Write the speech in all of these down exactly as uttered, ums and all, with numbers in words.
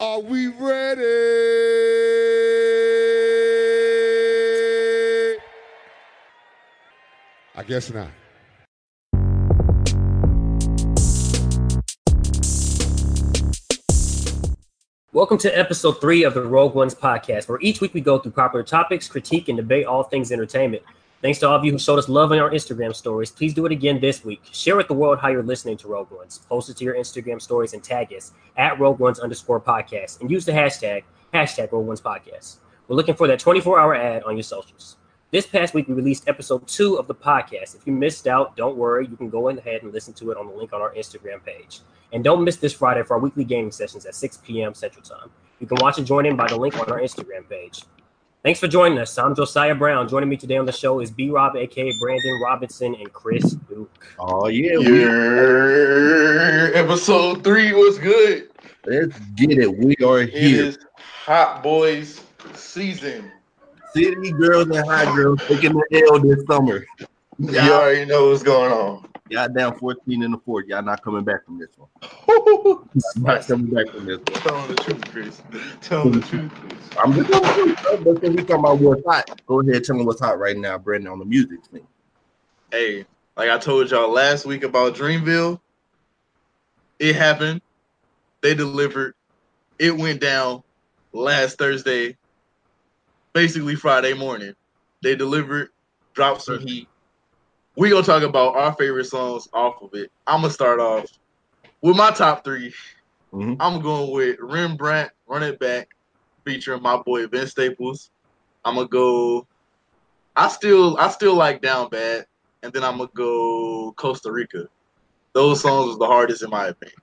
Are we ready? I guess not. Welcome to episode three of the Rogue Ones podcast, where each week we go through popular topics, critique, and debate all things entertainment. Thanks to all of you who showed us love in our Instagram stories. Please do it again this week. Share with the world how you're listening to Rogue Ones. Post it to your Instagram stories and tag us at Rogue Ones underscore podcast and use the hashtag, hashtag Rogue Ones podcast. We're looking for that twenty-four hour ad on your socials. This past week, we released episode two of the podcast. If you missed out, don't worry. You can go ahead and listen to it on the link on our Instagram page. And don't miss this Friday for our weekly gaming sessions at six p.m. Central Time. You can watch and join in by the link on our Instagram page. Thanks for joining us. I'm Josiah Brown. Joining me today on the show is B-Rob, a k a. Brandon Robinson, and Chris Duke. Oh, yeah. yeah. Episode three was good. Let's get it. We are it here. It is Hot Boys season. City girls and hot girls taking the L this summer. Y'all, you already know what's going on. Y'all down fourteen in the fourth. Y'all not coming back from this one. Not coming back from this one. Tell them the truth, Chris. Tell them the truth, Chris. I'm just telling the truth. But since we talking about what's hot, go ahead and tell them what's hot right now, Brandon, on the music scene. Hey, like I told y'all last week about Dreamville, it happened. They delivered. It went down last Thursday, basically Friday morning. They delivered, dropped some heat. We're going to talk about our favorite songs off of it. I'm going to start off with my top three. Mm-hmm. I'm going with Rembrandt, Run It Back, featuring my boy Vince Staples. I'm going to go – I still I still like Down Bad, and then I'm going to go Costa Rica. Those songs was the hardest in my opinion.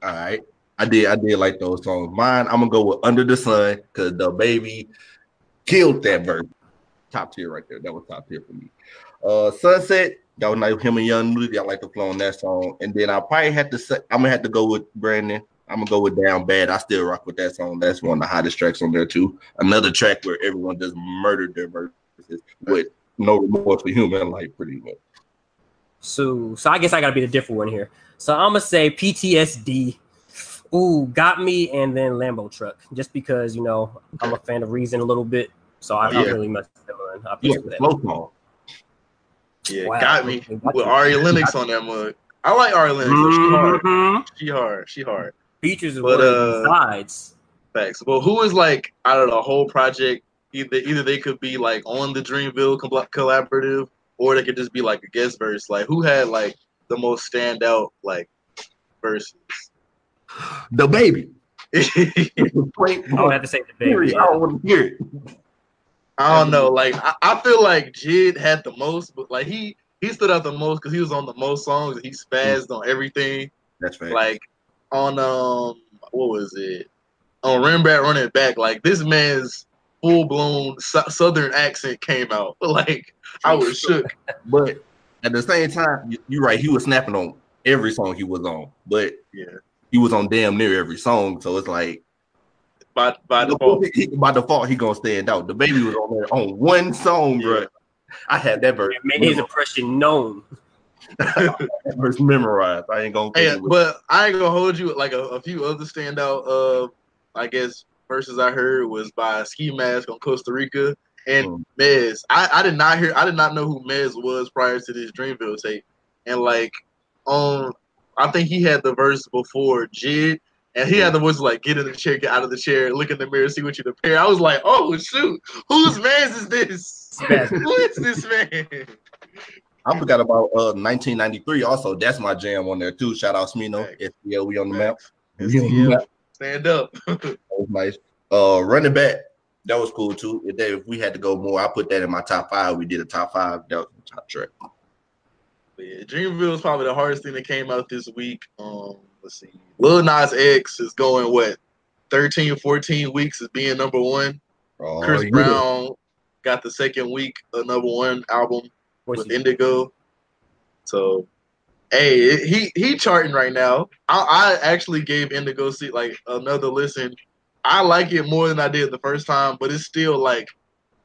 All right. I did I did like those songs. Mine, I'm going to go with Under the Sun because DaBaby killed that verse. Top tier right there. That was top tier for me. Uh, Sunset, that was like him and Young Luke. I like the flow on that song. And then I probably have to say, I'm gonna have to go with Brandon. I'm gonna go with Down Bad. I still rock with that song. That's one of the hottest tracks on there, too. Another track where everyone just murdered their verses with no remorse for human life, pretty much. So, so I guess I gotta be the different one here. So, I'm gonna say P T S D. Ooh, Got Me, and then Lambo Truck, just because you know I'm a fan of Reason a little bit, so I, oh, yeah. I really messed that one. I yeah, that. Slow song. Yeah, wow. Got Me with Ari Lennox on that mug. I like Ari Lennox. Mm-hmm. She hard. She hard. She hard. Features but, uh, sides. Facts. Well, who is like out of the whole project? Either either they could be like on the Dreamville collaborative, or they could just be like a guest verse. Like who had like the most standout like verses? The baby. Wait, I would have to say the baby. I don't want to hear it. I don't know. Like I, I feel like Jid had the most, but like he he stood out the most because he was on the most songs and he spazzed on everything. That's right. Like on um what was it? On Rembrandt Running Back, like this man's full blown su- southern accent came out. Like I was shook. But at the same time, you're right, he was snapping on every song he was on. But yeah, he was on damn near every song, so it's like By by default, he, by default, he gonna stand out. The baby was on there on one song, yeah. Bro. I had that verse. It made his impression known. That verse memorized. I ain't gonna. Hey, but I ain't gonna hold you. Like a, a few other standout, uh, I guess verses I heard was by Ski Mask on Costa Rica and mm. Mez. I, I did not hear. I did not know who Mez was prior to this Dreamville tape. And like, um, I think he had the verse before Jid. And he had the voice like, get in the chair, get out of the chair, look in the mirror, see what you compare. I was like, oh, shoot, whose man is this? Who is this man? I forgot about uh, nineteen ninety-three also. That's my jam on there, too. Shout out Smino. S T L, we on the map. We on the map. Stand up. That was nice. Uh, Running Back, that was cool, too. If, they, if we had to go more, I put that in my top five. We did a top five. That was my top track. Yeah, Dreamville is probably the hardest thing that came out this week. Um, Let's see. Lil Nas X is going, what, thirteen, fourteen weeks as being number one. Oh, Chris yeah. Brown got the second week of number one album with Indigo. So, hey, it, he he charting right now. I, I actually gave Indigo seat like another listen. I like it more than I did the first time, but it's still like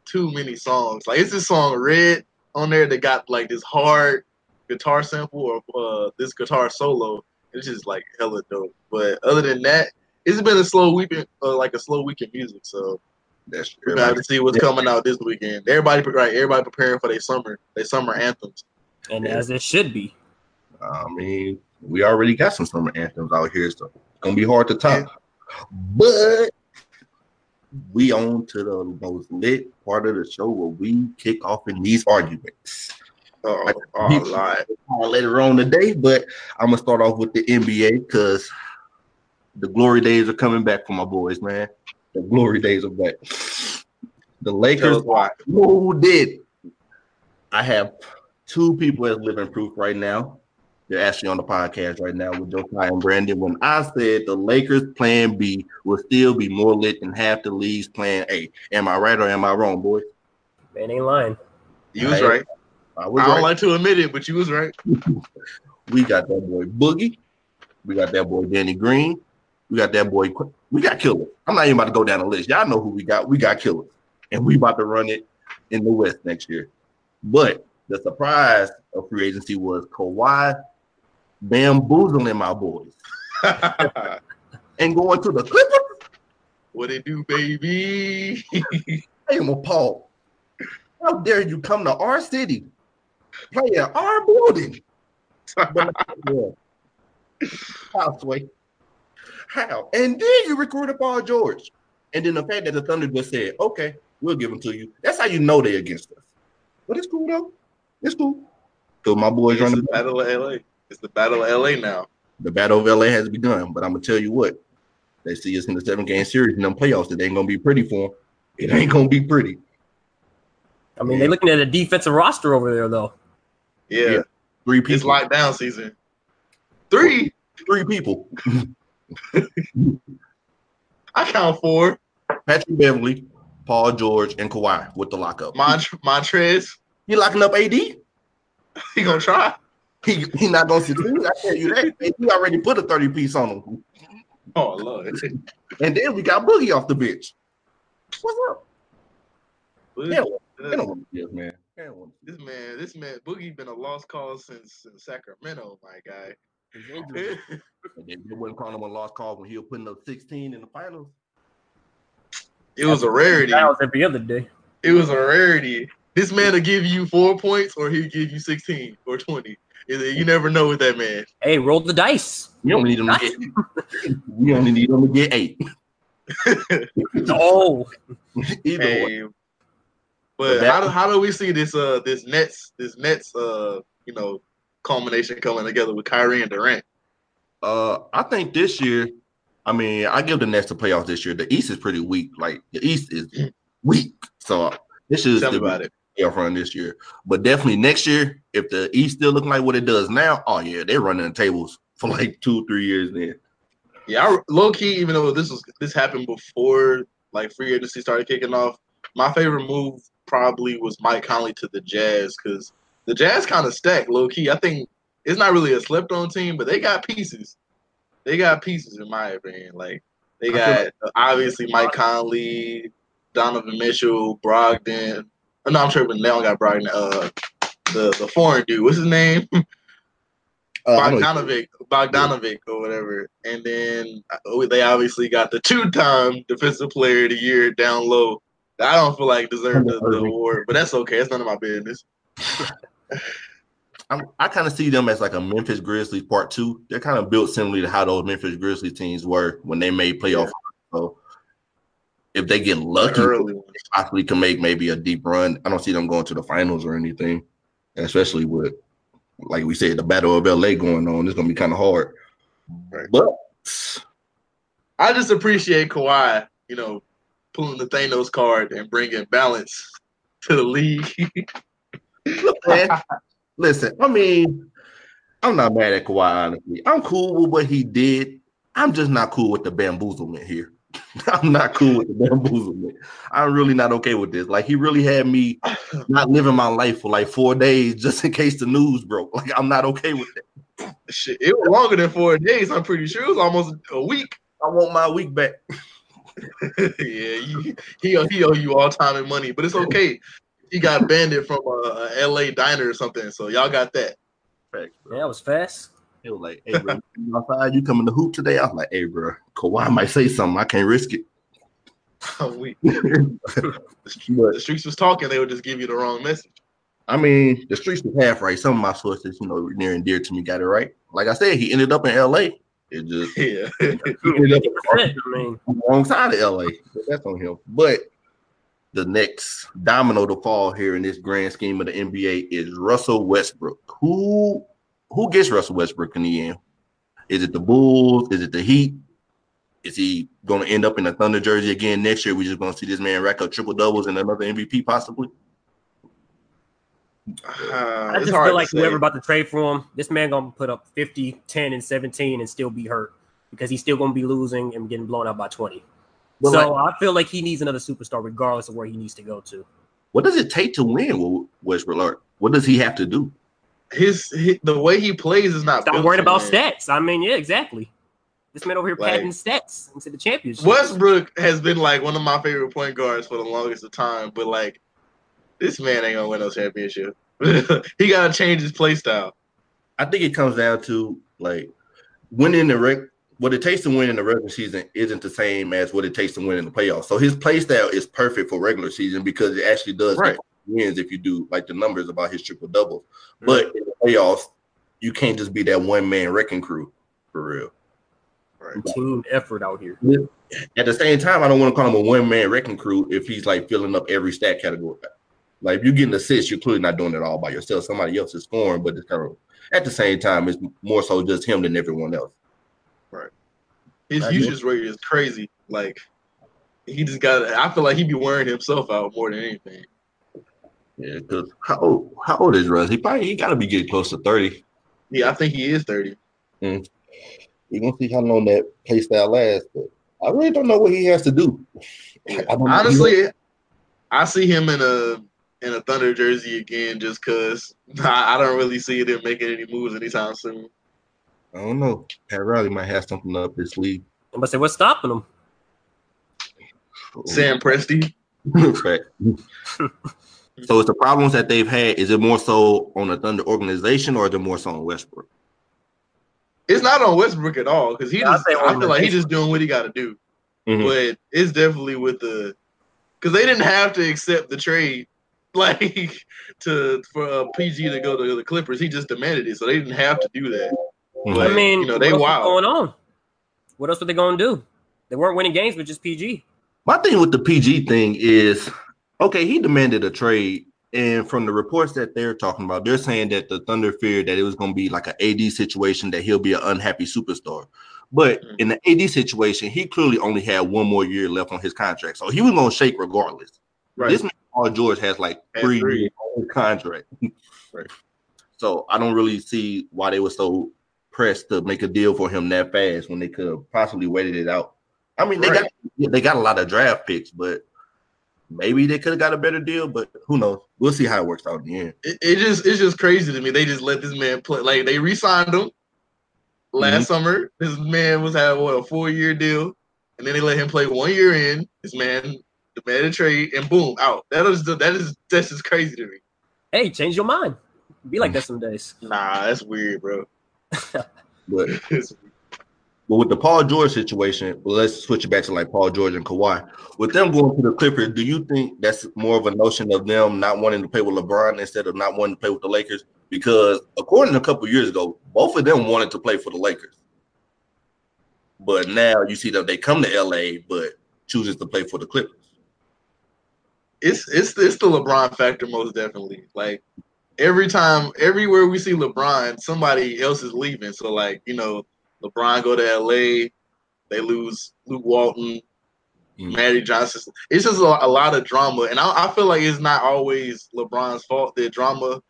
too many songs. Like it's this song Red on there that got like this hard guitar sample or uh, this guitar solo. It's just like hella dope. But other than that, it's been a slow weekend, uh, like a slow week in music. So that's true. We have to see what's yeah. coming out this weekend. Everybody, right? Everybody preparing for their summer, their summer anthems, and yeah. as it should be. I mean, we already got some summer anthems out here, so it's gonna be hard to top. But we on to the most lit part of the show where we kick off in these arguments. Oh, like, oh right. Later on today, but I'm gonna start off with the N B A because the glory days are coming back for my boys, man. The glory days are back. The Lakers loaded. I have two people that's living proof right now. They're actually on the podcast right now with Jokai and Brandon. When I said the Lakers' plan B will still be more lit than half the league's plan A. Am I right or am I wrong, boys? Man ain't lying. You was right. I, was I don't right. like to admit it, but you was right. We got that boy Boogie. We got that boy Danny Green. We got that boy. We got Killer. I'm not even about to go down the list. Y'all know who we got. We got Killer. And we about to run it in the West next year. But the surprise of free agency was Kawhi bamboozling my boys. And going to the Clippers. What it do, baby? I am appalled. How dare you come to our city, play at our building? How, Sway? How? And then you recruited Paul George. And then the fact that the Thunder just said, okay, we'll give them to you. That's how you know they're against us. But it's cool, though. It's cool. So my boys running the battle of L A. It's the battle of L A now. The battle of L A has begun. But I'm going to tell you what. They see us in the seven-game series in them playoffs. It ain't going to be pretty for them. It ain't going to be pretty. I mean, yeah. They're looking at a defensive roster over there, though. Yeah. yeah. Three people. It's lockdown season. Three. Three people. I count four. Patrick Beverly, Paul George, and Kawhi with the lockup. Mont- Montrez. He locking up A D? He going to try. He he not going to succeed. I tell you that. He already put a thirty-piece on him. Oh, Lord. And then we got Boogie off the bench. What's up? Yeah. They don't want to give, man. They don't want to give. This man, this man, Boogie been a lost cause since, since Sacramento, my guy. They wouldn't call him a lost cause when he was putting up sixteen in the finals. It was a rarity. Every other day. It was a rarity. This man will give you four points or he'll give you sixteen or twenty. You never know with that man. Hey, roll the dice. We only need him to get we only need him to get eight. No. Either hey. One. But how do, how do we see this uh this Nets this Nets uh you know culmination coming together with Kyrie and Durant? Uh, I think this year, I mean, I give the Nets the playoffs this year. The East is pretty weak. Like the East is weak, so this is Tell the about it. Playoff run this year. But definitely next year, if the East still looking like what it does now, oh yeah, they're running the tables for like two three years then. Yeah, I, low key, even though this was this happened before like free agency started kicking off, my favorite move probably was Mike Conley to the Jazz because the Jazz kind of stacked low-key. I think it's not really a slept-on team, but they got pieces. They got pieces in my opinion. Like they got obviously Mike Conley, Donovan Mitchell, Brogdon. Oh, no, I'm sure they don't got Brogdon. Uh, the, the foreign dude. What's his name? Uh, Bogdanovic. Bogdanovic or whatever. And then they obviously got the two-time Defensive Player of the Year down low. I don't feel like deserve the, the award, but that's okay. It's none of my business. I'm, I kind of see them as like a Memphis Grizzlies part two. They're kind of built similarly to how those Memphis Grizzlies teams were when they made playoff. Yeah. So if they get lucky, early. They possibly can make maybe a deep run. I don't see them going to the finals or anything, especially with, like we said, the Battle of L A going on. It's going to be kind of hard. Right. But I just appreciate Kawhi, you know, pulling the Thanos card and bringing balance to the league. Look, listen, I mean, I'm not mad at Kawhi, honestly. I'm cool with what he did. I'm just not cool with the bamboozlement here. I'm not cool with the bamboozlement. I'm really not okay with this. Like, he really had me not living my life for like four days just in case the news broke. Like, I'm not okay with that. Shit, it was longer than four days, I'm pretty sure. It was almost a week. I want my week back. Yeah, he, he, he owe you all time and money, but it's okay. He got banded from a, a L A diner or something, so y'all got that. Facts, yeah, it was fast. He was like, "Hey, bro, you outside? You coming to hoop today?" I was like, "Hey, bro, Kawhi might say something. I can't risk it." Oh, we the, but, the streets was talking. They would just give you the wrong message. I mean, the streets was half right. Some of my sources, you know, near and dear to me, got it right. Like I said, he ended up in L A. It just yeah, he ended up in alongside of L A. But that's on him. But the next domino to fall here in this grand scheme of the N B A is Russell Westbrook. Who who gets Russell Westbrook in the end? Is it the Bulls? Is it the Heat? Is he going to end up in a Thunder jersey again next year? We're just going to see this man rack up triple doubles and another M V P possibly. Uh, I just feel like whoever about to trade for him, this man going to put up fifty, ten, and seventeen and still be hurt because he's still going to be losing and getting blown out by twenty. Well, so like, I feel like he needs another superstar regardless of where he needs to go to. What does it take to win with Westbrook? What does he have to do? His, his the way he plays is not. Stop worrying about man. stats. I mean, yeah, exactly. This man over here like, padding stats into the championship. Westbrook has been like one of my favorite point guards for the longest of time, but like this man ain't gonna win no championship. He gotta change his play style. I think it comes down to like winning the rec- what it takes to win in the regular season isn't the same as what it takes to win in the playoffs. So his play style is perfect for regular season because it actually does right. wins if you do like the numbers about his triple doubles. Mm-hmm. But in the playoffs, you can't just be that one man wrecking crew for real. Right. Team effort out here. At the same time, I don't want to call him a one-man wrecking crew if he's like filling up every stat category. Like if you get an assist, you're clearly not doing it all by yourself. Somebody else is scoring, but it's kind of, at the same time, it's more so just him than everyone else. Right. His usage rate is crazy. Like he just got. I feel like he'd be wearing himself out more than anything. Yeah, because how old, how old is Russ? He probably he got to be getting close to thirty. Yeah, I think he is thirty. Mm. We're going to see how long that play style lasts, but I really don't know what he has to do. I don't Honestly, know. I see him in a in a Thunder jersey again just because I, I don't really see them making any moves anytime soon. I don't know. Pat Riley might have something up his sleeve. I'm going to say, what's stopping him? Sam Presti. Right. So it's the problems that they've had. Is it more so on the Thunder organization or is it more so on Westbrook? It's not on Westbrook at all because he yeah, just – I feel like he's just doing what he got to do. Mm-hmm. But it's definitely with the – because they didn't have to accept the trade, like, to for uh, P G to go to the Clippers. He just demanded it, so they didn't have to do that. Mm-hmm. But, I mean, you know, they what else wild. was going on? What else were they going to do? They weren't winning games with just P G. My thing with the P G thing is, okay, he demanded a trade. And from the reports that they're talking about, they're saying that the Thunder feared that it was going to be like an A D situation, that he'll be an unhappy superstar. But mm-hmm. in the A D situation, he clearly only had one more year left on his contract. So he was going to shake regardless. Right. This man, Paul George, has like three, three years on his contract. Right. So I don't really see why they were so pressed to make a deal for him that fast when they could have possibly waited it out. I mean, they right. got they got a lot of draft picks, but maybe they could have got a better deal, but who knows? We'll see how it works out in the end. It, it just it's just crazy to me. They just let this man play. Like they re-signed him last mm-hmm. summer. This man was having what, a four-year deal, and then they let him play one year in. This man demanded a trade, and boom, out. That is the, that is that's just crazy to me. Hey, change your mind. Be like that some days. Nah, that's weird, bro. But but with the Paul George situation, well, let's switch it back to like Paul George and Kawhi. With them going to the Clippers, do you think that's more of a notion of them not wanting to play with LeBron instead of not wanting to play with the Lakers? Because according to a couple of years ago, both of them wanted to play for the Lakers. But now you see that they come to L A but chooses to play for the Clippers. It's it's it's the LeBron factor most definitely. Like every time, everywhere we see LeBron, somebody else is leaving. So like, you know, LeBron go to L A, they lose Luke Walton, mm. Magic Johnson. It's just a, a lot of drama, and I, I feel like it's not always LeBron's fault. The drama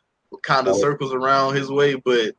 kind of oh. circles around his way, but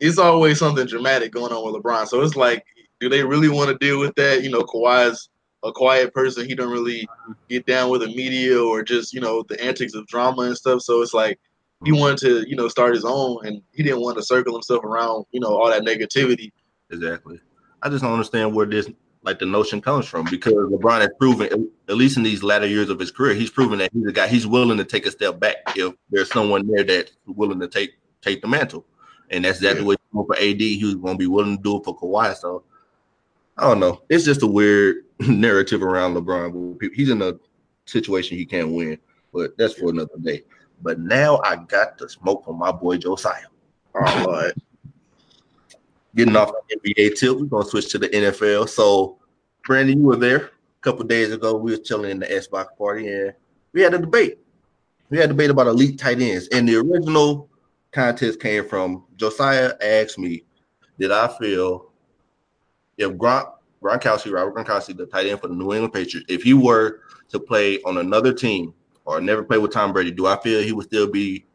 it's always something dramatic going on with LeBron. So it's like, do they really want to deal with that? You know, Kawhi's a quiet person. He don't really get down with the media or just, you know, the antics of drama and stuff. So it's like, he wanted to, you know, start his own, and he didn't want to circle himself around, you know, all that negativity. Exactly. I just don't understand where this, like, the notion comes from because LeBron has proven, at least in these latter years of his career, he's proven that he's a guy, he's willing to take a step back if there's someone there that's willing to take take the mantle. And that's exactly yeah. what he did for A D. He was going to be willing to do it for Kawhi. So, I don't know. It's just a weird narrative around LeBron. He's in a situation he can't win, but that's for another day. But now I got the smoke from my boy Josiah. All right. Getting off the N B A tip, we're going to switch to the N F L. So, Brandon, you were there a couple of days ago. We were chilling in the Xbox party, and we had a debate. We had a debate about elite tight ends. And the original contest came from Josiah asked me, did I feel if Gronk, Gronkowski, Robert Gronkowski, the tight end for the New England Patriots, if he were to play on another team or never play with Tom Brady, do I feel he would still be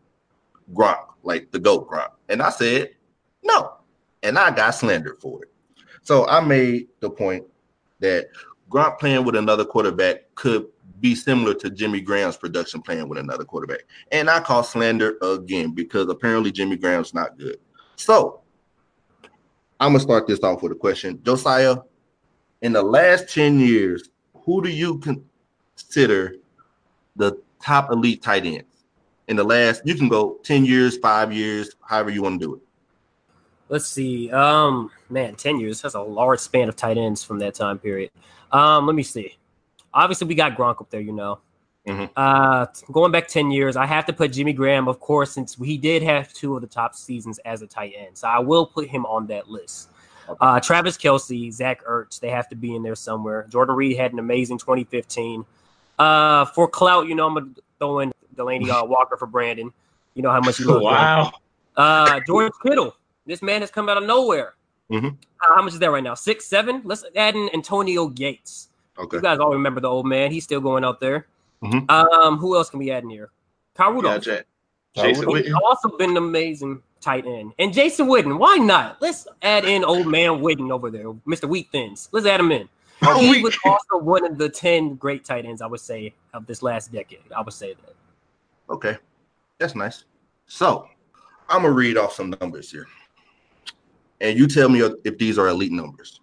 Gronk, like the GOAT Gronk? And I said, no. And I got slandered for it. So I made the point that Gronk playing with another quarterback could be similar to Jimmy Graham's production playing with another quarterback. And I call slander again because apparently Jimmy Graham's not good. So I'm going to start this off with a question. Josiah, in the last ten years, who do you consider the top elite tight ends? In the last, you can go ten years, five years, however you want to do it. Let's see. Um, man, ten years. That's a large span of tight ends from that time period. Um, let me see. Obviously, we got Gronk up there, you know. Mm-hmm. Uh, going back ten years, I have to put Jimmy Graham, of course, since he did have two of the top seasons as a tight end. So I will put him on that list. Okay. Uh, Travis Kelce, Zach Ertz, they have to be in there somewhere. Jordan Reed had an amazing twenty fifteen. Uh, for clout, you know, I'm going to throw in Delaney uh, Walker for Brandon. You know how much you love him. Wow. Uh, George Kittle. This man has come out of nowhere. Mm-hmm. Uh, how much is that right now? Six, seven? Let's add in Antonio Gates. Okay. You guys all remember the old man. He's still going up there. Mm-hmm. Um, who else can we add in here? Kyle Rudolph. Yeah, J- Jason Witten. He's also been an amazing tight end. And Jason Witten, why not? Let's add in old man Witten over there, Mister Wheat Thins. Let's add him in. Oh, he weak. was also one of the ten great tight ends, I would say, of this last decade. I would say that. Okay. That's nice. So, I'm going to read off some numbers here. And you tell me if these are elite numbers.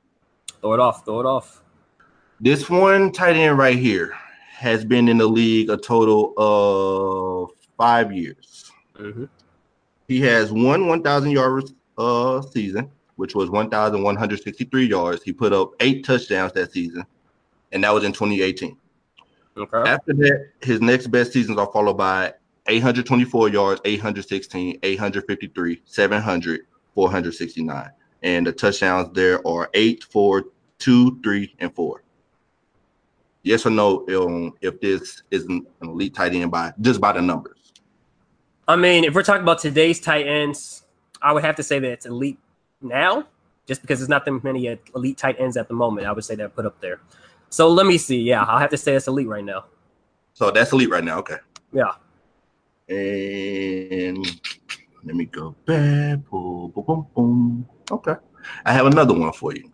Throw it off. Throw it off. This one tight end right here has been in the league a total of five years. Mm-hmm. He has one one thousand yard uh, season, which was one thousand one hundred sixty-three yards. He put up eight touchdowns that season, and that was in twenty eighteen. Okay. After that, his next best seasons are followed by eight hundred twenty-four yards, eight hundred sixteen, eight hundred fifty-three, seven hundred, four hundred sixty-nine. And the touchdowns there are eight, four, two, three, and four. Yes or no? Um, if this isn't an elite tight end by just by the numbers. I mean, if we're talking about today's tight ends, I would have to say that it's elite now, just because there's not that many elite tight ends at the moment. I would say that put up there. So let me see. Yeah, I'll have to say it's elite right now. So that's elite right now. Okay. Yeah. And let me go back. Boom, boom, boom. Okay. I have another one for you.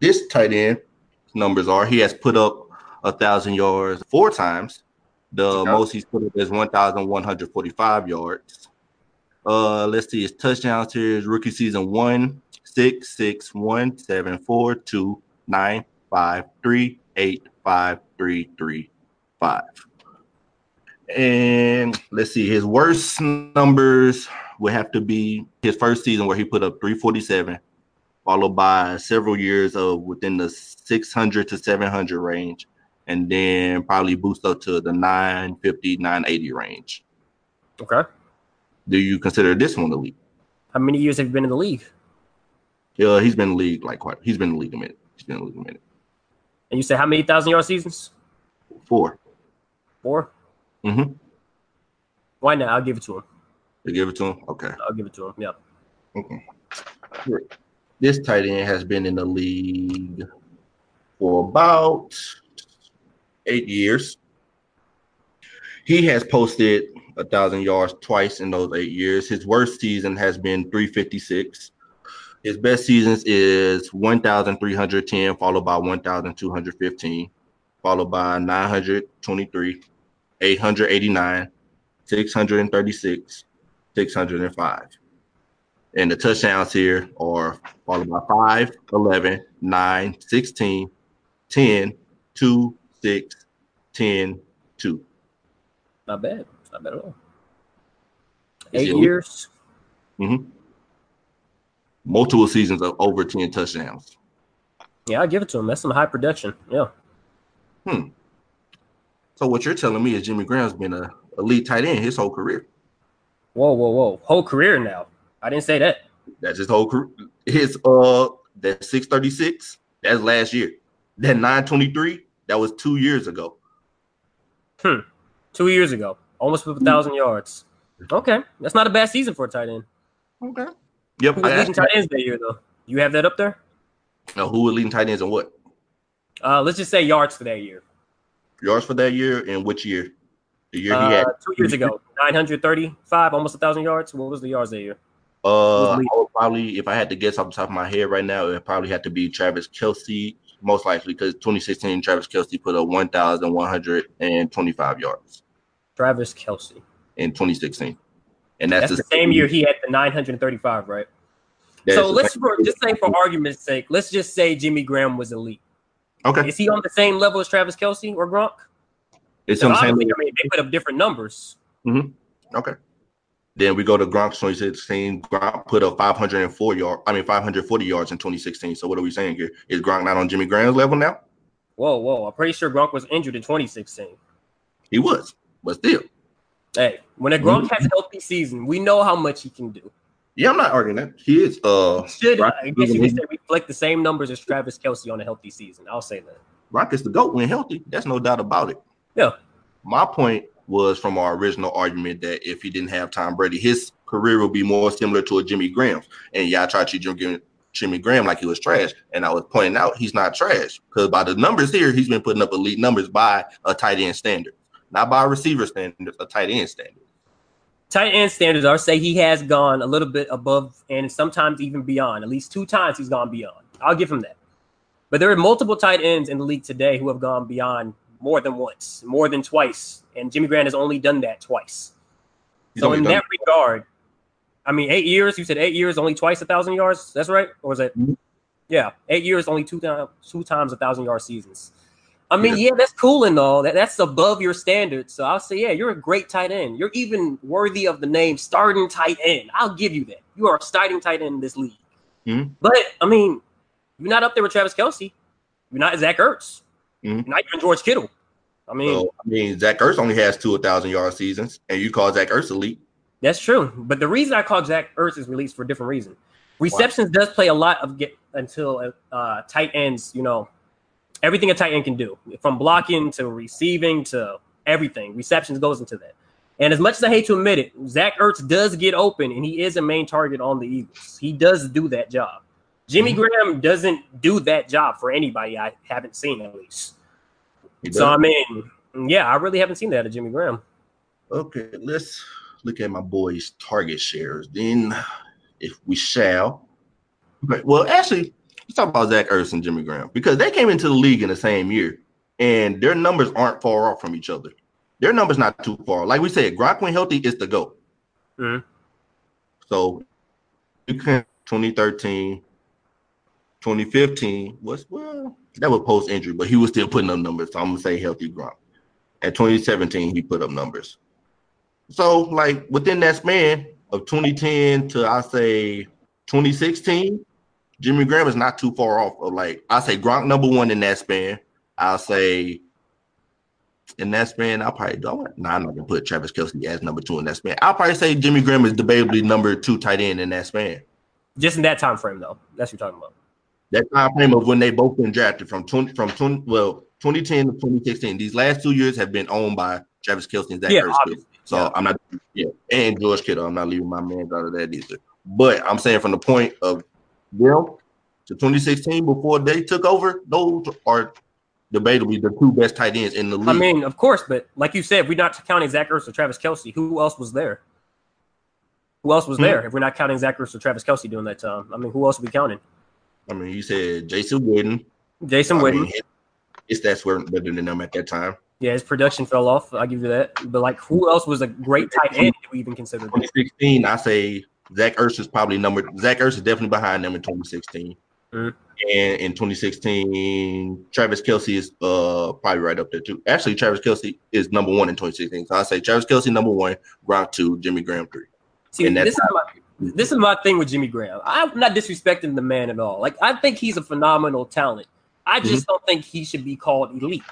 This tight end. Numbers are he has put up a thousand yards four times. The okay. most he's put up is one thousand one hundred forty-five yards. Uh, let's see his touchdowns here. His rookie season one, six, six, one, seven, four, two, nine, five, three, eight, five, three, three, five. And let's see his worst numbers would have to be his first season where he put up three forty-seven. Followed by several years of within the six hundred to seven hundred range, and then probably boost up to the nine fifty, nine eighty range. Okay. Do you consider this one elite? How many years have you been in the league? Yeah, he's been in the league like quite. He's been in the league a minute. He's been in the league a minute. And you said how many thousand yard seasons? Four. Four? Mm-hmm. Why not? I'll give it to him. You give it to him? Okay. I'll give it to him. Yeah. Okay. Great. This tight end has been in the league for about eight years. He has posted a thousand yards twice in those eight years. His worst season has been three fifty-six. His best seasons is one thousand three hundred ten, followed by one thousand two hundred fifteen, followed by nine hundred twenty-three, eight hundred eighty-nine, six hundred thirty-six, six hundred five. And the touchdowns here are followed by five, eleven, nine, sixteen, ten, two, six, ten, two. Not bad. Not bad at all. Eight years. Mm-hmm. Multiple seasons of over ten touchdowns. Yeah, I give it to him. That's some high production. Yeah. Hmm. So what you're telling me is Jimmy Graham's been a elite tight end his whole career. Whoa, whoa, whoa! Whole career now. I didn't say that. That's his whole career. His uh, that six thirty-six. That's last year. That nine twenty-three. That was two years ago. Hmm. Two years ago, almost a thousand yards. Okay, that's not a bad season for a tight end. Okay. Yep. Who was leading tight ends that year though? You have that up there? No. Who was leading tight ends and what? Uh, let's just say yards for that year. Yards for that year and which year? The year uh, he had two years ago, nine hundred thirty-five, almost a thousand yards. What was the yards that year? Uh, probably, if I had to guess off the top of my head right now, it probably had to be Travis Kelce, most likely, because twenty sixteen Travis Kelce put up one thousand one hundred and twenty-five yards. Travis Kelce in twenty sixteen, and that's, that's the same year he had the nine hundred thirty-five, right? So let's for, just say, for argument's sake, let's just say Jimmy Graham was elite. Okay, is he on the same level as Travis Kelce or Gronk? It's on the same level. I mean, they put up different numbers. Mm-hmm. Okay. Then we go to Gronk twenty sixteen. Gronk put up five hundred four yards. I mean, five hundred forty yards in twenty sixteen. So what are we saying here? Is Gronk not on Jimmy Graham's level now? Whoa, whoa! I'm pretty sure Gronk was injured in twenty sixteen. He was, but still. Hey, when a Gronk mm-hmm. has a healthy season, we know how much he can do. Yeah, I'm not arguing that. He is. Uh, Should Rock, I guess you could say reflect the same numbers as Travis Kelce on a healthy season? I'll say that. Gronk is the GOAT when healthy. That's no doubt about it. Yeah. My point was from our original argument that if he didn't have Tom Brady, his career would be more similar to a Jimmy Graham's. And y'all try to treat Jimmy Graham like he was trash. And I was pointing out he's not trash because by the numbers here, he's been putting up elite numbers by a tight end standard, not by a receiver standard, a tight end standard. Tight end standards are say he has gone a little bit above and sometimes even beyond. At least two times he's gone beyond. I'll give him that. But there are multiple tight ends in the league today who have gone beyond more than once, more than twice. And Jimmy Graham has only done that twice. He's so in that regard, I mean, eight years, you said eight years, only twice a thousand yards. That's right. Or is it? Mm-hmm. Yeah. Eight years, only two, th- two times a thousand yard seasons. I mean, yeah, that's cool and all. That that's above your standards. So I'll say, yeah, you're a great tight end. You're even worthy of the name starting tight end. I'll give you that. You are a starting tight end in this league. Mm-hmm. But I mean, you're not up there with Travis Kelce. You're not Zach Ertz. Mm-hmm. You're not even George Kittle. I mean, so, I mean, Zach Ertz only has two thousand yard seasons, and you call Zach Ertz elite. That's true. But the reason I call Zach Ertz is released for a different reason. Receptions wow. does play a lot of get until uh, tight ends, you know. Everything a tight end can do, from blocking to receiving to everything. Receptions goes into that. And as much as I hate to admit it, Zach Ertz does get open, and he is a main target on the Eagles. He does do that job. Jimmy mm-hmm. Graham doesn't do that job for anybody I haven't seen, at least. So, I mean, yeah, I really haven't seen that of Jimmy Graham. Okay, let's look at my boy's target shares. Then, if we shall. Okay, well, actually, let's talk about Zach Ertz and Jimmy Graham because they came into the league in the same year, and their numbers aren't far off from each other. Their numbers not too far. Like we said, Gronk when healthy is the GOAT. Mm-hmm. So, twenty thirteen, twenty fifteen was well that was post injury, but he was still putting up numbers. So I'm gonna say healthy Gronk. At twenty seventeen, he put up numbers. So like within that span of twenty ten to I say twenty sixteen. Jimmy Graham is not too far off of like I say Gronk number one in that span. I'll say in that span, I'll probably do it. No, I'm not gonna put Travis Kelce as number two in that span. I'll probably say Jimmy Graham is debatably number two tight end in that span. Just in that time frame, though. That's what you're talking about. That time frame of when they both been drafted from twenty from twenty well twenty ten to twenty sixteen. These last two years have been owned by Travis Kelce and Zach Ertz. Yeah, so yeah. I'm not yeah, and George Kittle. I'm not leaving my man out of that either. But I'm saying from the point of Well, to twenty sixteen, before they took over, those are debatably the two best tight ends in the league. I mean, of course, but like you said, if we're not counting Zach Ertz or Travis Kelce, who else was there? Who else was mm-hmm. there if we're not counting Zach Ertz or Travis Kelce during that time? I mean, who else are we counting? I mean, you said Jason Witten. Jason I Witten. Mean, his stats weren't better than them at that time. Yeah, his production fell off. I'll give you that. But, like, who else was a great tight end that we even considered? twenty sixteen, I say – Zach Ertz is probably number – Zach Ertz is definitely behind them in twenty sixteen. Mm. And in twenty sixteen, Travis Kelce is uh, probably right up there too. Actually, Travis Kelce is number one in twenty sixteen. So I say Travis Kelce number one, Gronk two, Jimmy Graham three. See, this is, my, This is my thing with Jimmy Graham. I'm not disrespecting the man at all. Like, I think he's a phenomenal talent. I just mm-hmm. don't think he should be called elite.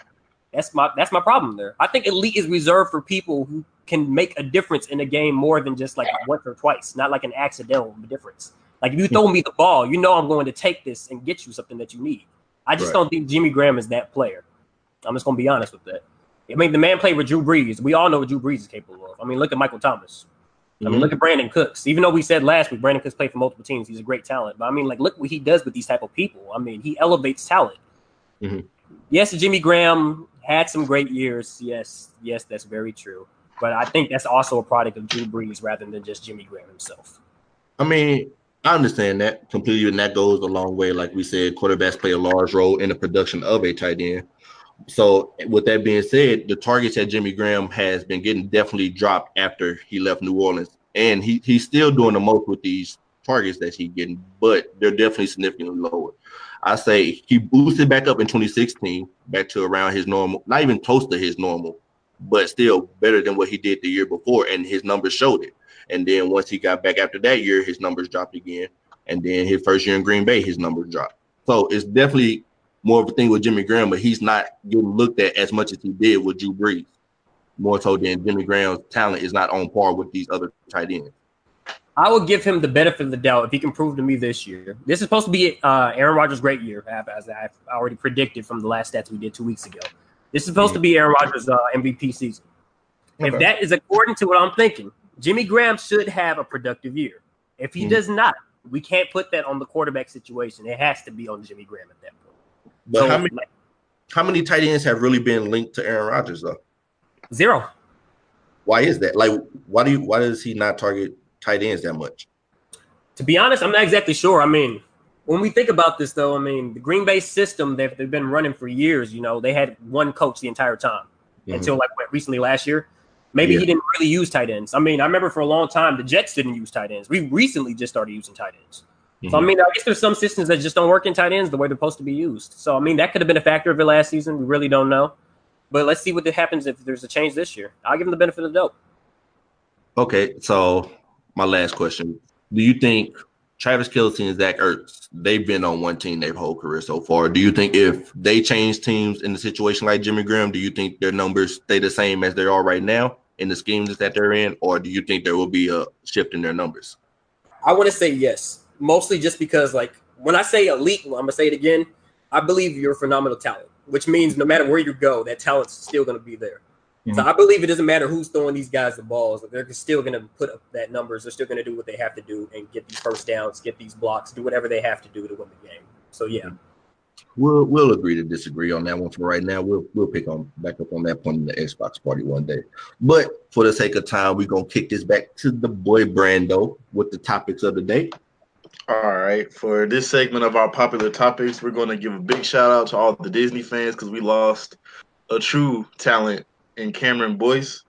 That's my that's my problem there. I think elite is reserved for people who can make a difference in a game more than just like once or twice, not like an accidental difference. Like, if you throw me the ball, you know I'm going to take this and get you something that you need. I just right. don't think Jimmy Graham is that player. I'm just going to be honest with that. I mean, the man played with Drew Brees. We all know what Drew Brees is capable of. I mean, look at Michael Thomas. I mean, mm-hmm. look at Brandon Cooks. Even though we said last week Brandon Cooks played for multiple teams, he's a great talent. But, I mean, like, look what he does with these type of people. I mean, he elevates talent. Mm-hmm. Yes, Jimmy Graham had some great years. Yes, yes, that's very true. But I think that's also a product of Drew Brees rather than just Jimmy Graham himself. I mean, I understand that completely, and that goes a long way. Like we said, quarterbacks play a large role in the production of a tight end. So with that being said, the targets that Jimmy Graham has been getting definitely dropped after he left New Orleans. And he he's still doing the most with these targets that he's getting, but they're definitely significantly lower. I say he boosted back up in twenty sixteen, back to around his normal, not even close to his normal, but still better than what he did the year before, and his numbers showed it. And then once he got back after that year, his numbers dropped again. And then his first year in Green Bay, his numbers dropped. So it's definitely more of a thing with Jimmy Graham, but he's not getting looked at as much as he did with Drew Brees. More so than Jimmy Graham's talent is not on par with these other tight ends. I will give him the benefit of the doubt if he can prove to me this year. This is supposed to be uh, Aaron Rodgers' great year, as I already predicted from the last stats we did two weeks ago. This is supposed mm-hmm. to be Aaron Rodgers' uh, M V P season. Okay. If that is according to what I'm thinking, Jimmy Graham should have a productive year. If he mm-hmm. does not, we can't put that on the quarterback situation. It has to be on Jimmy Graham at that point. But so, how many, like, how many tight ends have really been linked to Aaron Rodgers though? Zero. Why is that? Like, why do you? Why does he not target tight ends that much? To be honest, I'm not exactly sure. I mean, when we think about this though, I mean, the Green Bay system that they've been running for years. You know, they had one coach the entire time mm-hmm. until like what, recently last year. Maybe yeah. he didn't really use tight ends. I mean, I remember for a long time, the Jets didn't use tight ends. We recently just started using tight ends. Mm-hmm. So, I mean, I guess there's some systems that just don't work in tight ends the way they're supposed to be used. So, I mean, that could have been a factor of it last season. We really don't know. But let's see what happens if there's a change this year. I'll give them the benefit of the doubt. Okay, so my last question. Do you think Travis Kelce and Zach Ertz, they've been on one team their whole career so far. Do you think if they change teams in a situation like Jimmy Graham, do you think their numbers stay the same as they are right now in the schemes that they're in, or do you think there will be a shift in their numbers? I want to say yes, mostly just because, like, when I say elite, I'm going to say it again, I believe you're a phenomenal talent, which means no matter where you go, that talent's still going to be there. Mm-hmm. So I believe it doesn't matter who's throwing these guys the balls. They're still going to put up that numbers. They're still going to do what they have to do and get these first downs, get these blocks, do whatever they have to do to win the game. So, yeah. We'll we'll agree to disagree on that one for right now. We'll we'll pick on back up on that point in the Xbox party one day. But for the sake of time, we're going to kick this back to the boy Brando with the topics of the day. All right. For this segment of our popular topics, we're going to give a big shout out to all the Disney fans because we lost a true talent in Cameron Boyce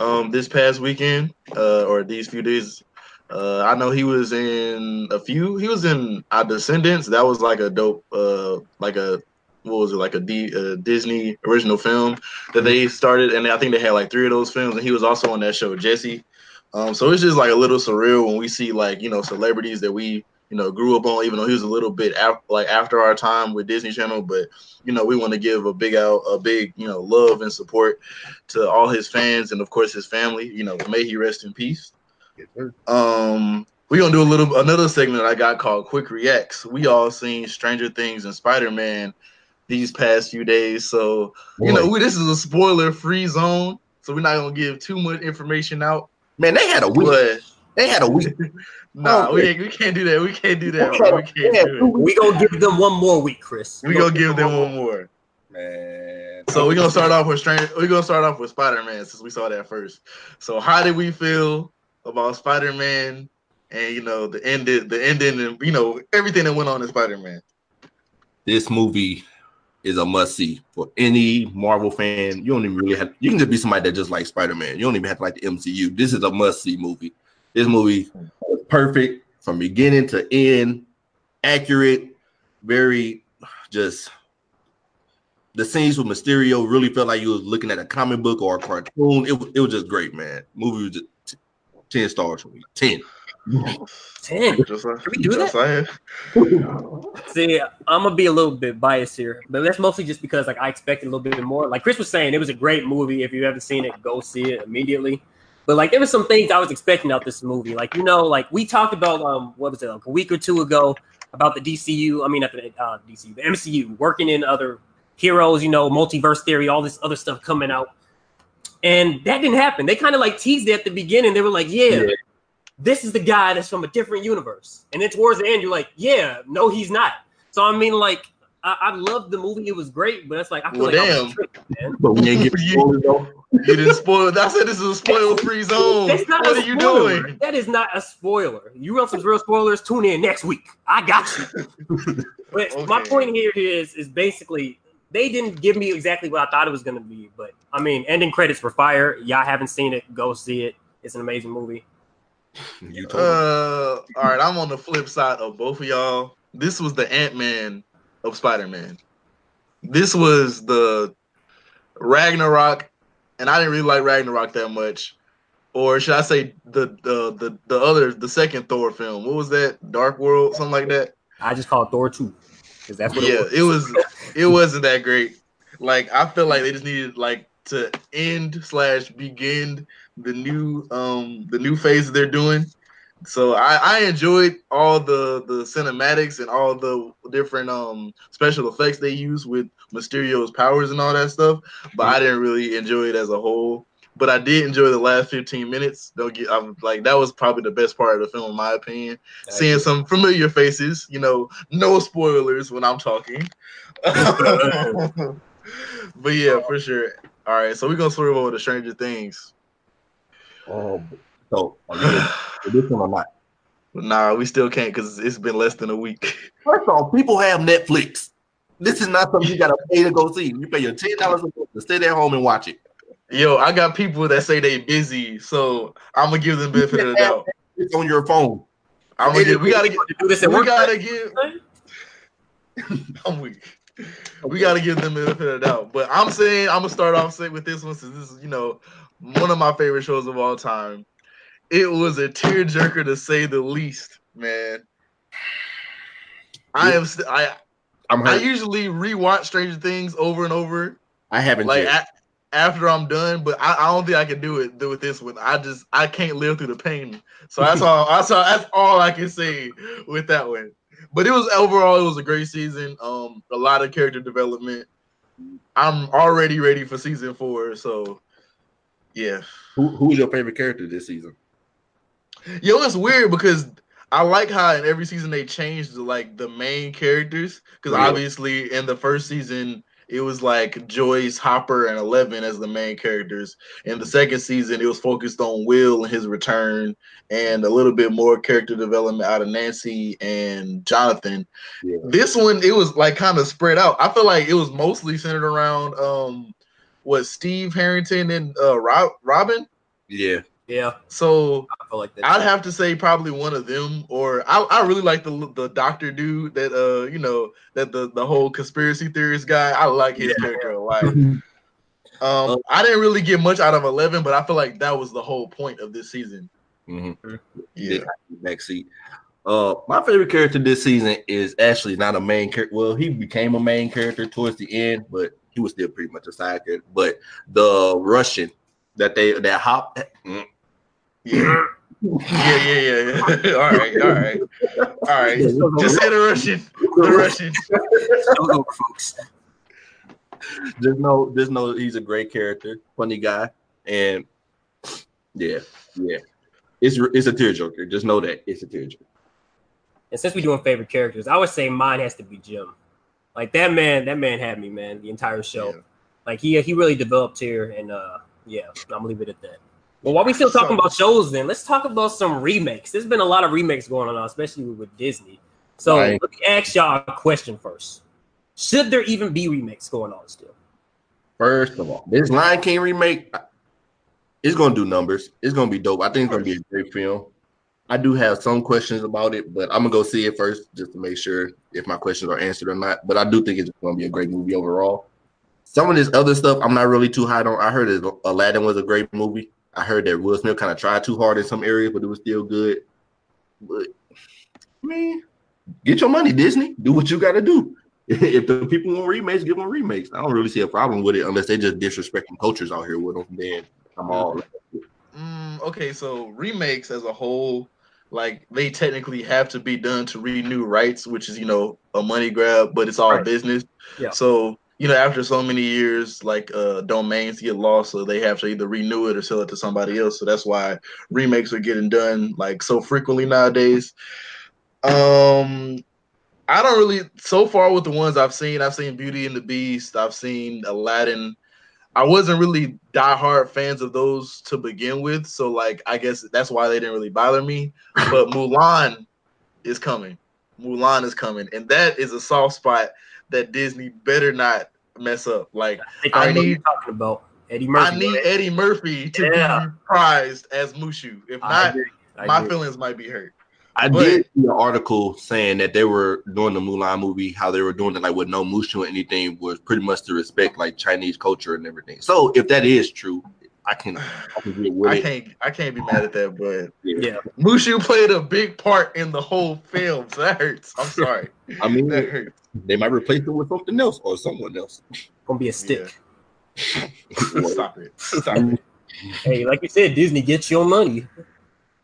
um, this past weekend uh, or these few days. Uh, I know he was in a few. He was in Our Descendants. That was like a dope, uh, like a what was it? Like a D, uh, Disney original film that they started, and I think they had like three of those films. And he was also on that show, Jesse. Um, so it's just like a little surreal when we see like you know celebrities that we you know grew up on, even though he was a little bit af- like after our time with Disney Channel. But you know we want to give a big out, a big you know love and support to all his fans and of course his family. You know, may he rest in peace. Um, we're gonna do a little another segment that I got called Quick Reacts. We all seen Stranger Things and Spider-Man these past few days, so you know we, this is a spoiler-free zone, so we're not gonna give too much information out. Man, they had a week. But, they had a week. nah, oh, we, we can't do that. We can't do that. Bro. We can't do it. We gonna give them one more week, Chris. We, we gonna, gonna give them one more. Man. So we're gonna start off with Stranger. We're gonna start off with Spider-Man since we saw that first. So how did we feel about Spider-Man and, you know, the ending, the ending, and, you know, everything that went on in Spider-Man? This movie is a must-see for any Marvel fan. You don't even really have, you can just be somebody that just likes Spider-Man. You don't even have to like the M C U. This is a must-see movie. This movie is perfect from beginning to end, accurate, very just, the scenes with Mysterio really felt like you was looking at a comic book or a cartoon. It, it was just great, man. Movie was just ten stars for me. ten ten. Just like, Can we do just that? Saying. See, I'm gonna be a little bit biased here, but that's mostly just because like I expected a little bit more. Like Chris was saying, it was a great movie. If you haven't seen it, go see it immediately. But like there were some things I was expecting out this movie. Like you know, like we talked about um what was it like a week or two ago about the D C U. I mean, not the uh, D C U, the M C U working in other heroes. You know, multiverse theory, all this other stuff coming out, and that didn't happen. They kind of like teased it at the beginning. They were like, yeah. yeah. This is the guy that's from a different universe. And then towards the end, you're like, yeah, no, he's not. So, I mean, like, I, I loved the movie. It was great, but that's like, I feel well, like damn. I was tripping, man. But we ain't getting spoiled, though. You didn't spoil it. I said this is a spoil-free zone. That's not what a are you doing? That is not a spoiler. You want some real spoilers? Tune in next week. I got you. But okay. My point here is, is basically, they didn't give me exactly what I thought it was going to be. But, I mean, ending credits were fire. Y'all haven't seen it. Go see it. It's an amazing movie. Uh, all right, I'm on the flip side of both of y'all. This was the Ant-Man of Spider-Man. This was the Ragnarok, and I didn't really like Ragnarok that much. Or should I say the the the, the other the second Thor film? What was that? Dark World, something like that. I just call it Thor two because that's what. Yeah, it was. It, was it wasn't that great. Like I feel like they just needed like to end slash begin. The new um the new phase they're doing, so I, I enjoyed all the, the cinematics and all the different um special effects they use with Mysterio's powers and all that stuff. But I didn't really enjoy it as a whole. But I did enjoy the last fifteen minutes. Don't get I'm like that was probably the best part of the film in my opinion. I Seeing agree. Some familiar faces, you know, no spoilers when I'm talking. But yeah, for sure. All right, so we're gonna swerve over to Stranger Things. Um, so are you this one or not? Nah, we still can't because it's been less than a week. First off, people have Netflix. This is not something you gotta pay to go see. You pay your ten dollars to sit at home and watch it. Yo, I got people that say they busy, so I'm gonna give them benefit of the doubt. It's on your phone. I'm gonna give, we gotta get do this. We gotta give. I'm weak. We gotta give them benefit of the doubt. But I'm saying I'm gonna start off with this one since this is you know. One of my favorite shows of all time. It was a tearjerker to say the least, man. I am. St- I. I'm I usually rewatch Stranger Things over and over. I haven't like a- after I'm done, but I, I don't think I can do it. Do with this one. I just I can't live through the pain. So that's all. That's all. That's all I can say with that one. But it was overall. It was a great season. Um, a lot of character development. I'm already ready for season four. So. Yeah. Who who's your favorite character this season? Yo, it's weird because I like how in every season they change the, like the main characters. Because yeah. Obviously in the first season it was like Joyce, Hopper, and Eleven as the main characters. In the second season it was focused on Will and his return, and a little bit more character development out of Nancy and Jonathan. Yeah. This one it was like kind of spread out. I feel like it was mostly centered around um. Was Steve Harrington and uh, Rob, Robin? Yeah, yeah. So I feel like that I'd have to say probably one of them, or I, I really like the the doctor dude that uh you know that the, the whole conspiracy theorist guy. I like his yeah. character a lot. um, uh, I didn't really get much out of Eleven, but I feel like that was the whole point of this season. Mm-hmm. Yeah. Backseat. Uh, my favorite character this season is actually not a main character. Well, he became a main character towards the end, but. He was still pretty much a side character, but the Russian that they that hop, mm. yeah, yeah, yeah, yeah. all right, all right, all right. Just say the Russian, the Russian. Don't go, folks. Just know, just know, he's a great character, funny guy, and yeah, yeah. It's it's a tearjerker. Just know that it's a tearjerker. And since we're doing favorite characters, I would say mine has to be Jim. Like that man, that man had me, man. The entire show, yeah. like he he really developed here, and uh, yeah, I'm gonna leave it at that. Well, while we still talking about shows, then let's talk about some remakes. There's been a lot of remakes going on, especially with Disney. So right. Let me ask y'all a question first: should there even be remakes going on still? First of all, this Lion King remake, it's gonna do numbers. It's gonna be dope. I think it's gonna be a great film. I do have some questions about it, but I'm gonna go see it first just to make sure if my questions are answered or not. But I do think it's gonna be a great movie overall. Some of this other stuff I'm not really too high on. I heard that Aladdin was a great movie. I heard that Will Smith kind of tried too hard in some areas, but it was still good. But I mean, get your money, Disney. Do what you got to do. If the people want remakes, give them remakes. I don't really see a problem with it unless they just disrespecting cultures out here with them. Then I'm all. Mm, okay, so remakes as a whole, like they technically have to be done to renew rights, which is, you know, a money grab, but it's all right. Business. Yeah. So, you know, after so many years, like uh, domains get lost, so they have to either renew it or sell it to somebody else. So that's why remakes are getting done like so frequently nowadays. Um, I don't really, so far with the ones I've seen, I've seen Beauty and the Beast, I've seen Aladdin. I wasn't really diehard fans of those to begin with, so like I guess that's why they didn't really bother me. But Mulan is coming. Mulan is coming, and that is a soft spot that Disney better not mess up. Like I, I, I need talking about Eddie Murphy. I need Eddie Murphy to yeah. be prized as Mushu. If not, I I my did. feelings might be hurt. I but, did see an article saying that they were doing the Mulan movie, how they were doing it like with no Mushu or anything was pretty much to respect like Chinese culture and everything. So if that is true, I can I can get with I it. Can't I can't be mad at that, but yeah. yeah. Mushu played a big part in the whole film. So that hurts. I'm sorry. I mean that hurts. They might replace it with something else or someone else. It's gonna be a stick. Yeah. Stop it. Stop it. Hey, like you said, Disney, get your money.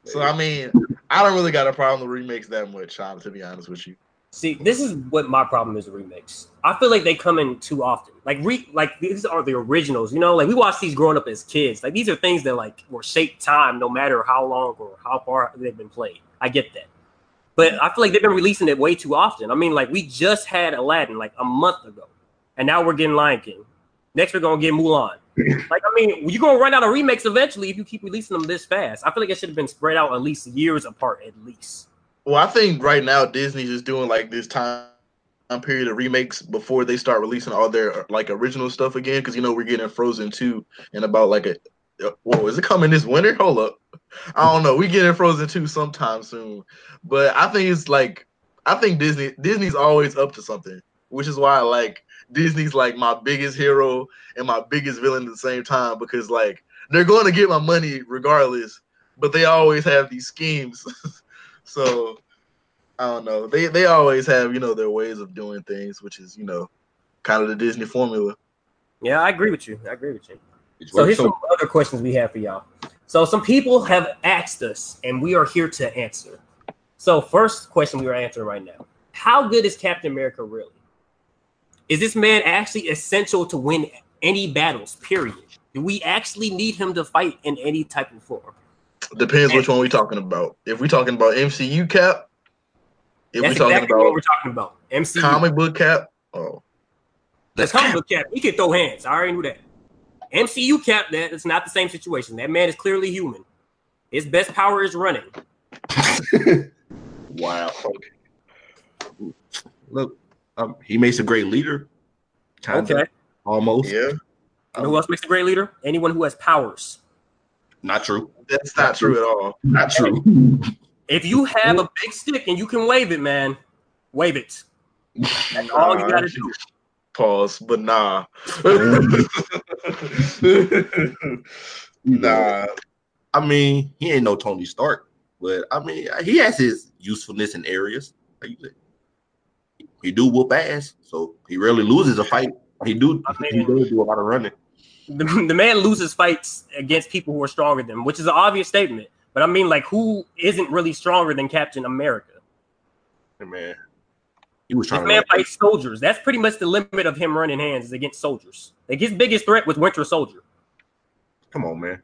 So I mean, I don't really got a problem with remakes that much, Sean, to be honest with you. See, this is what my problem is with remakes. I feel like they come in too often. Like re like these are the originals, you know? Like we watched these growing up as kids. Like these are things that like will shape time no matter how long or how far they've been played. I get that. But I feel like they've been releasing it way too often. I mean, like we just had Aladdin like a month ago. And now we're getting Lion King. Next we're going to get Mulan. Like, I mean, you're going to run out of remakes eventually if you keep releasing them this fast. I feel like it should have been spread out at least years apart, at least. Well, I think right now Disney's just doing, like, this time period of remakes before they start releasing all their, like, original stuff again. Because, you know, we're getting Frozen two in about, like, a... Whoa, is it coming this winter? Hold up. I don't know. We're getting Frozen two sometime soon. But I think it's, like... I think Disney Disney's always up to something. Which is why, like... Disney's like my biggest hero and my biggest villain at the same time because like they're going to get my money regardless, but they always have these schemes. So I don't know. They they always have, you know, their ways of doing things, which is, you know, kind of the Disney formula. Yeah, I agree with you. I agree with you. So here's some other questions we have for y'all. So some people have asked us and we are here to answer. So first question we are answering right now. How good is Captain America really? Is this man actually essential to win any battles, period? Do we actually need him to fight in any type of form? Depends and which one we're talking about. If we're talking about M C U cap, if that's we're talking exactly about what we're talking about. M C U comic book cap. Oh. That's comic book cap. He can throw hands. I already knew that. M C U cap, that it's not the same situation. That man is clearly human. His best power is running. Wow. Okay. Look. Um, he makes a great leader. Kinda, okay. Almost. Yeah. Um, who else makes a great leader? Anyone who has powers. Not true. That's not, not true. true at all. Not true. If you have a big stick and you can wave it, man, wave it. That's nah, all you gotta do. Pause, but nah. Nah. I mean, he ain't no Tony Stark, but I mean, he has his usefulness in areas. Like you said. He do whoop ass, so he rarely loses a fight. He do, I mean, he does do a lot of running. The, the man loses fights against people who are stronger than him, which is an obvious statement. But I mean, like, who isn't really stronger than Captain America? Hey man, he was trying. This man fights soldiers. That's pretty much the limit of him running hands is against soldiers. Like his biggest threat was Winter Soldier. Come on, man.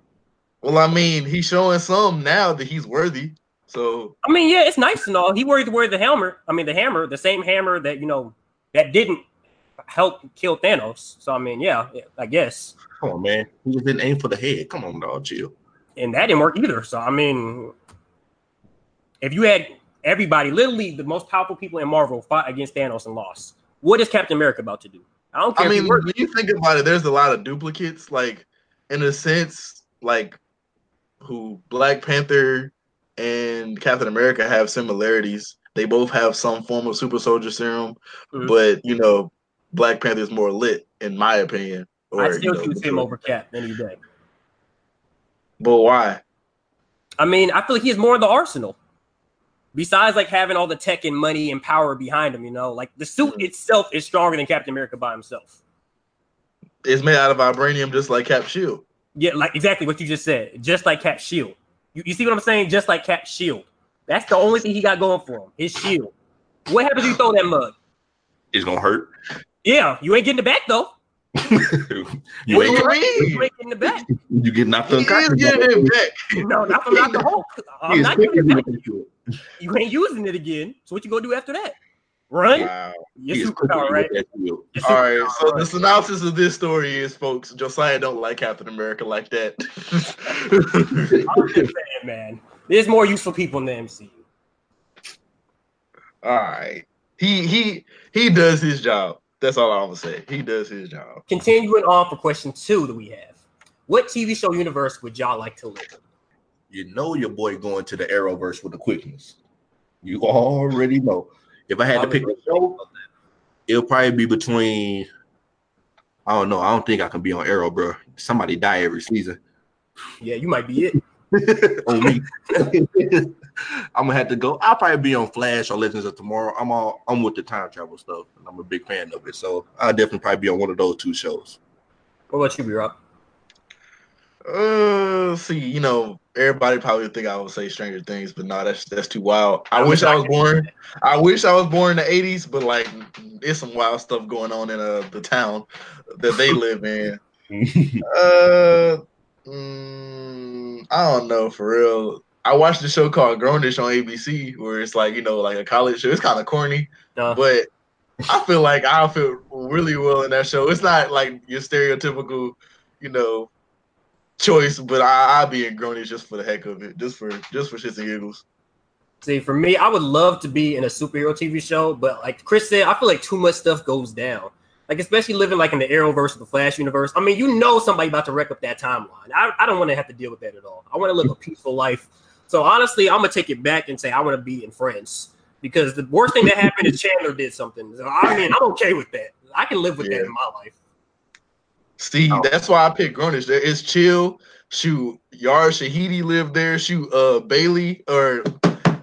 Well, I mean, he's showing some now that he's worthy. So I mean, yeah, it's nice and all. He worried to wear the hammer. I mean, the hammer, the same hammer that you know that didn't help kill Thanos. So I mean, yeah, yeah I guess. Come on, man. He just didn't aim for the head. Come on, dog, chill. And that didn't work either. So I mean, if you had everybody, literally the most powerful people in Marvel, fought against Thanos and lost, what is Captain America about to do? I don't care. I mean, when you think about it, there's a lot of duplicates. Like in a sense, like who Black Panther and Captain America have similarities. They both have some form of super soldier serum, mm-hmm. but you know, Black Panther is more lit, in my opinion. Or, I still choose you know, him over Cap any day. But why? I mean, I feel like he's more in the arsenal. besides like having all the tech and money and power behind him, you know, like the suit itself is stronger than Captain America by himself. It's made out of vibranium, just like Cap's shield. Yeah, like exactly what you just said. Just like Cap's shield. You, you see what I'm saying? Just like Cap's shield. That's the only thing he got going for him. His shield. What happens if you throw that mug? It's gonna hurt. Yeah, you ain't getting it back though. you, you, ain't right. you ain't getting it back. You get knocked on. No, not from not the Hulk. I'm not getting it back. You ain't using it again. So what you gonna do after that? Run? Wow. Yes, superpower, right? All right. Power, so right. The synopsis of this story is, folks, Josiah don't like Captain America like that. I'm just saying, man. There's more useful people in the M C U. All right. He he he does his job. That's all I'm gonna say. He does his job. Continuing on for question two that we have. What T V show universe would y'all like to live in? You know your boy going to the Arrowverse with the quickness. You already know. If I had to pick a show, it'll probably be between, I don't know. I don't think I can be on Arrow, bro. Somebody die every season. Yeah, you might be it. On me. I'm gonna have to go. I'll probably be on Flash or Legends of Tomorrow. I'm all I'm with the time travel stuff, and I'm a big fan of it. So I'll definitely probably be on one of those two shows. What about you, B-Rob? Uh, see, you know, everybody probably think I would say Stranger Things, but no, that's that's too wild. I, I wish, wish I was I born. I wish I was born in the eighties, but like, there's some wild stuff going on in uh, the town that they live in. uh, mm, I don't know for real. I watched a show called Grownish on A B C, where it's like you know, like a college show. It's kind of corny, uh. but I feel like I feel really well in that show. It's not like your stereotypical, you know. Choice, but I, I'll be in Grownish just for the heck of it, just for just for shits and giggles. See, for me, I would love to be in a superhero T V show, but like Chris said, I feel like too much stuff goes down. Like especially living like in the Arrowverse or the Flash universe. I mean, you know somebody about to wreck up that timeline. I, I don't want to have to deal with that at all. I want to live a peaceful life. So honestly, I'm gonna take it back and say I want to be in France because the worst thing that happened is Chandler did something. So, I mean, I'm okay with that. I can live with yeah. that in my life. See, oh. That's why I picked Grownish. There is chill. Shoot, Yara Shahidi lived there. Shoot, uh, Bailey, or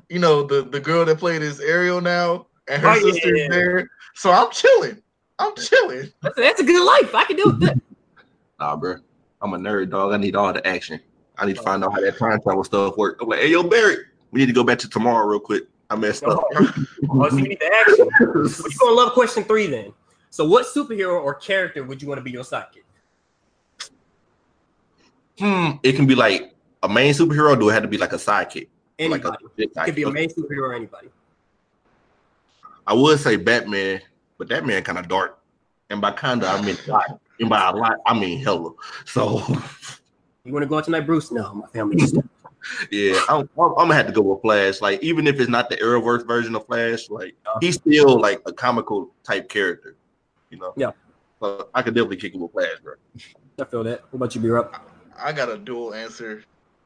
you know, the, the girl that played as Ariel now, and her oh, sister yeah. is there. So I'm chilling. I'm chilling. That's, that's a good life. I can do that. Nah, bro. I'm a nerd, dog. I need all the action. I need to find out how that time travel stuff works. I'm like, hey, yo, Barry, we need to go back to tomorrow real quick. I messed oh. up. Oh, so you need the action. But you gonna love question three then. So, what superhero or character would you want to be your sidekick? Hmm, it can be like a main superhero, or do it have to be like a sidekick? Anybody. Like a, a sidekick. It could be a main superhero or anybody. I would say Batman, but that man kind of dark. And by kinda, I mean a lot. And by a lot, I mean hella. So... You want to go out tonight, Bruce? No, my family just... Yeah, I'm, I'm gonna have to go with Flash. Like, even if it's not the Arrowverse version of Flash, like, he's still like a comical type character, you know? Yeah. So I could definitely kick it with Flash, bro. I feel that. What about you, B-Rob? I got a dual answer.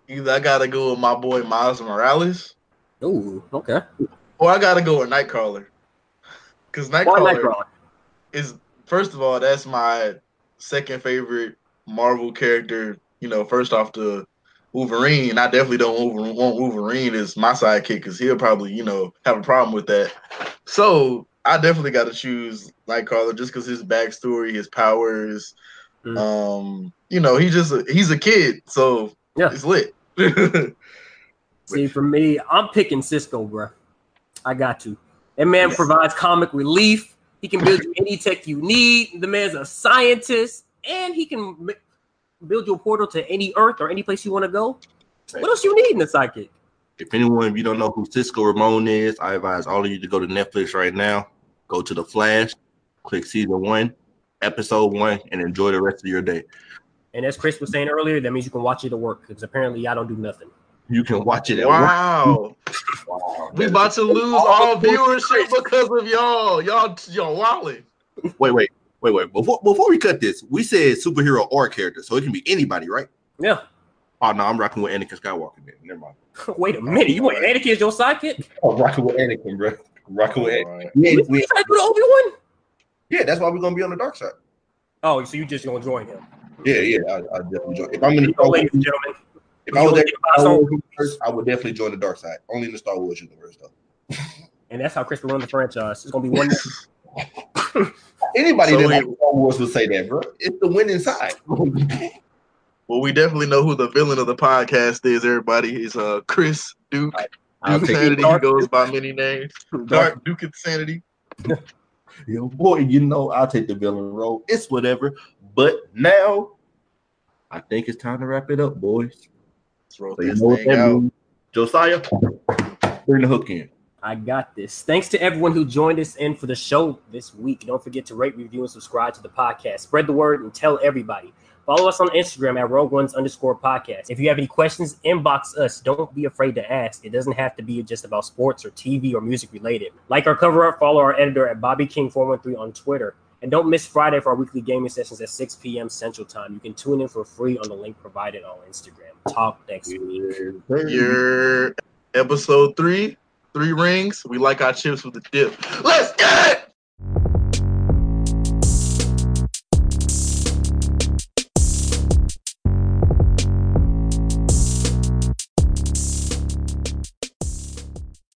Either I gotta go with my boy Miles Morales. Ooh, okay. Or I gotta go with Nightcrawler. Because Nightcrawler, Nightcrawler is, first of all, that's my second favorite Marvel character. You know, first off the Wolverine. I definitely don't want Wolverine as my sidekick because he'll probably, you know, have a problem with that. So I definitely gotta choose Nightcrawler just because his backstory, his powers. Mm. Um, you know, he just he's a kid, so yeah, it's lit. See, for me, I'm picking Cisco, bro. I got you. That man yes. provides comic relief. He can build you any tech you need. The man's a scientist, and he can m- build you a portal to any Earth or any place you want to go. Right. What else you need in a sidekick? If anyone, if you don't know who Cisco Ramon is, I advise all of you to go to Netflix right now. Go to The Flash, click season one. Episode one and enjoy the rest of your day. And as Chris was saying earlier, that means you can watch it at work because apparently y'all don't do nothing. You can watch it at wow. work. Wow. We about to lose all, all viewership because of y'all. Y'all, y'all wilding. Wait, wait, wait, wait. Before before we cut this, we said superhero or character, so it can be anybody, right? Yeah. Oh no, I'm rocking with Anakin Skywalker then. Never mind. Wait a minute, you want Anakin as your sidekick? I'm rocking with Anakin, bro. I'm rocking with Anakin. We right. yeah, trying to do the Obi-Wan? Yeah, that's why we're gonna be on the dark side. Oh, so you just gonna join him? Yeah, yeah, I, I definitely join. If I'm in the Star Wars, if I was there, I would definitely join the dark side. Only in the Star Wars universe, though. and that's how Chris will run the franchise. It's gonna be one. Anybody so that wants would say that, bro. It's the winning side. Well, we definitely know who the villain of the podcast is. Everybody is uh, Chris Duke. Duke Insanity. He goes by many names. Dark Duke Insanity. Yo, boy, you know I'll take the villain role. It's whatever. But now, I think it's time to wrap it up, boys. Let's roll so this thing out. Means. Josiah, bring the hook in. I got this. Thanks to everyone who joined us in for the show this week. Don't forget to rate, review, and subscribe to the podcast. Spread the word and tell everybody. Follow us on Instagram at Rogue Ones underscore podcast. If you have any questions, inbox us. Don't be afraid to ask. It doesn't have to be just about sports or T V or music related. Like our cover art, follow our editor at Bobby King four one three on Twitter. And don't miss Friday for our weekly gaming sessions at six p.m. Central Time. You can tune in for free on the link provided on Instagram. Talk next week. Your episode three. Three rings. We like our chips with the dip. Let's get it!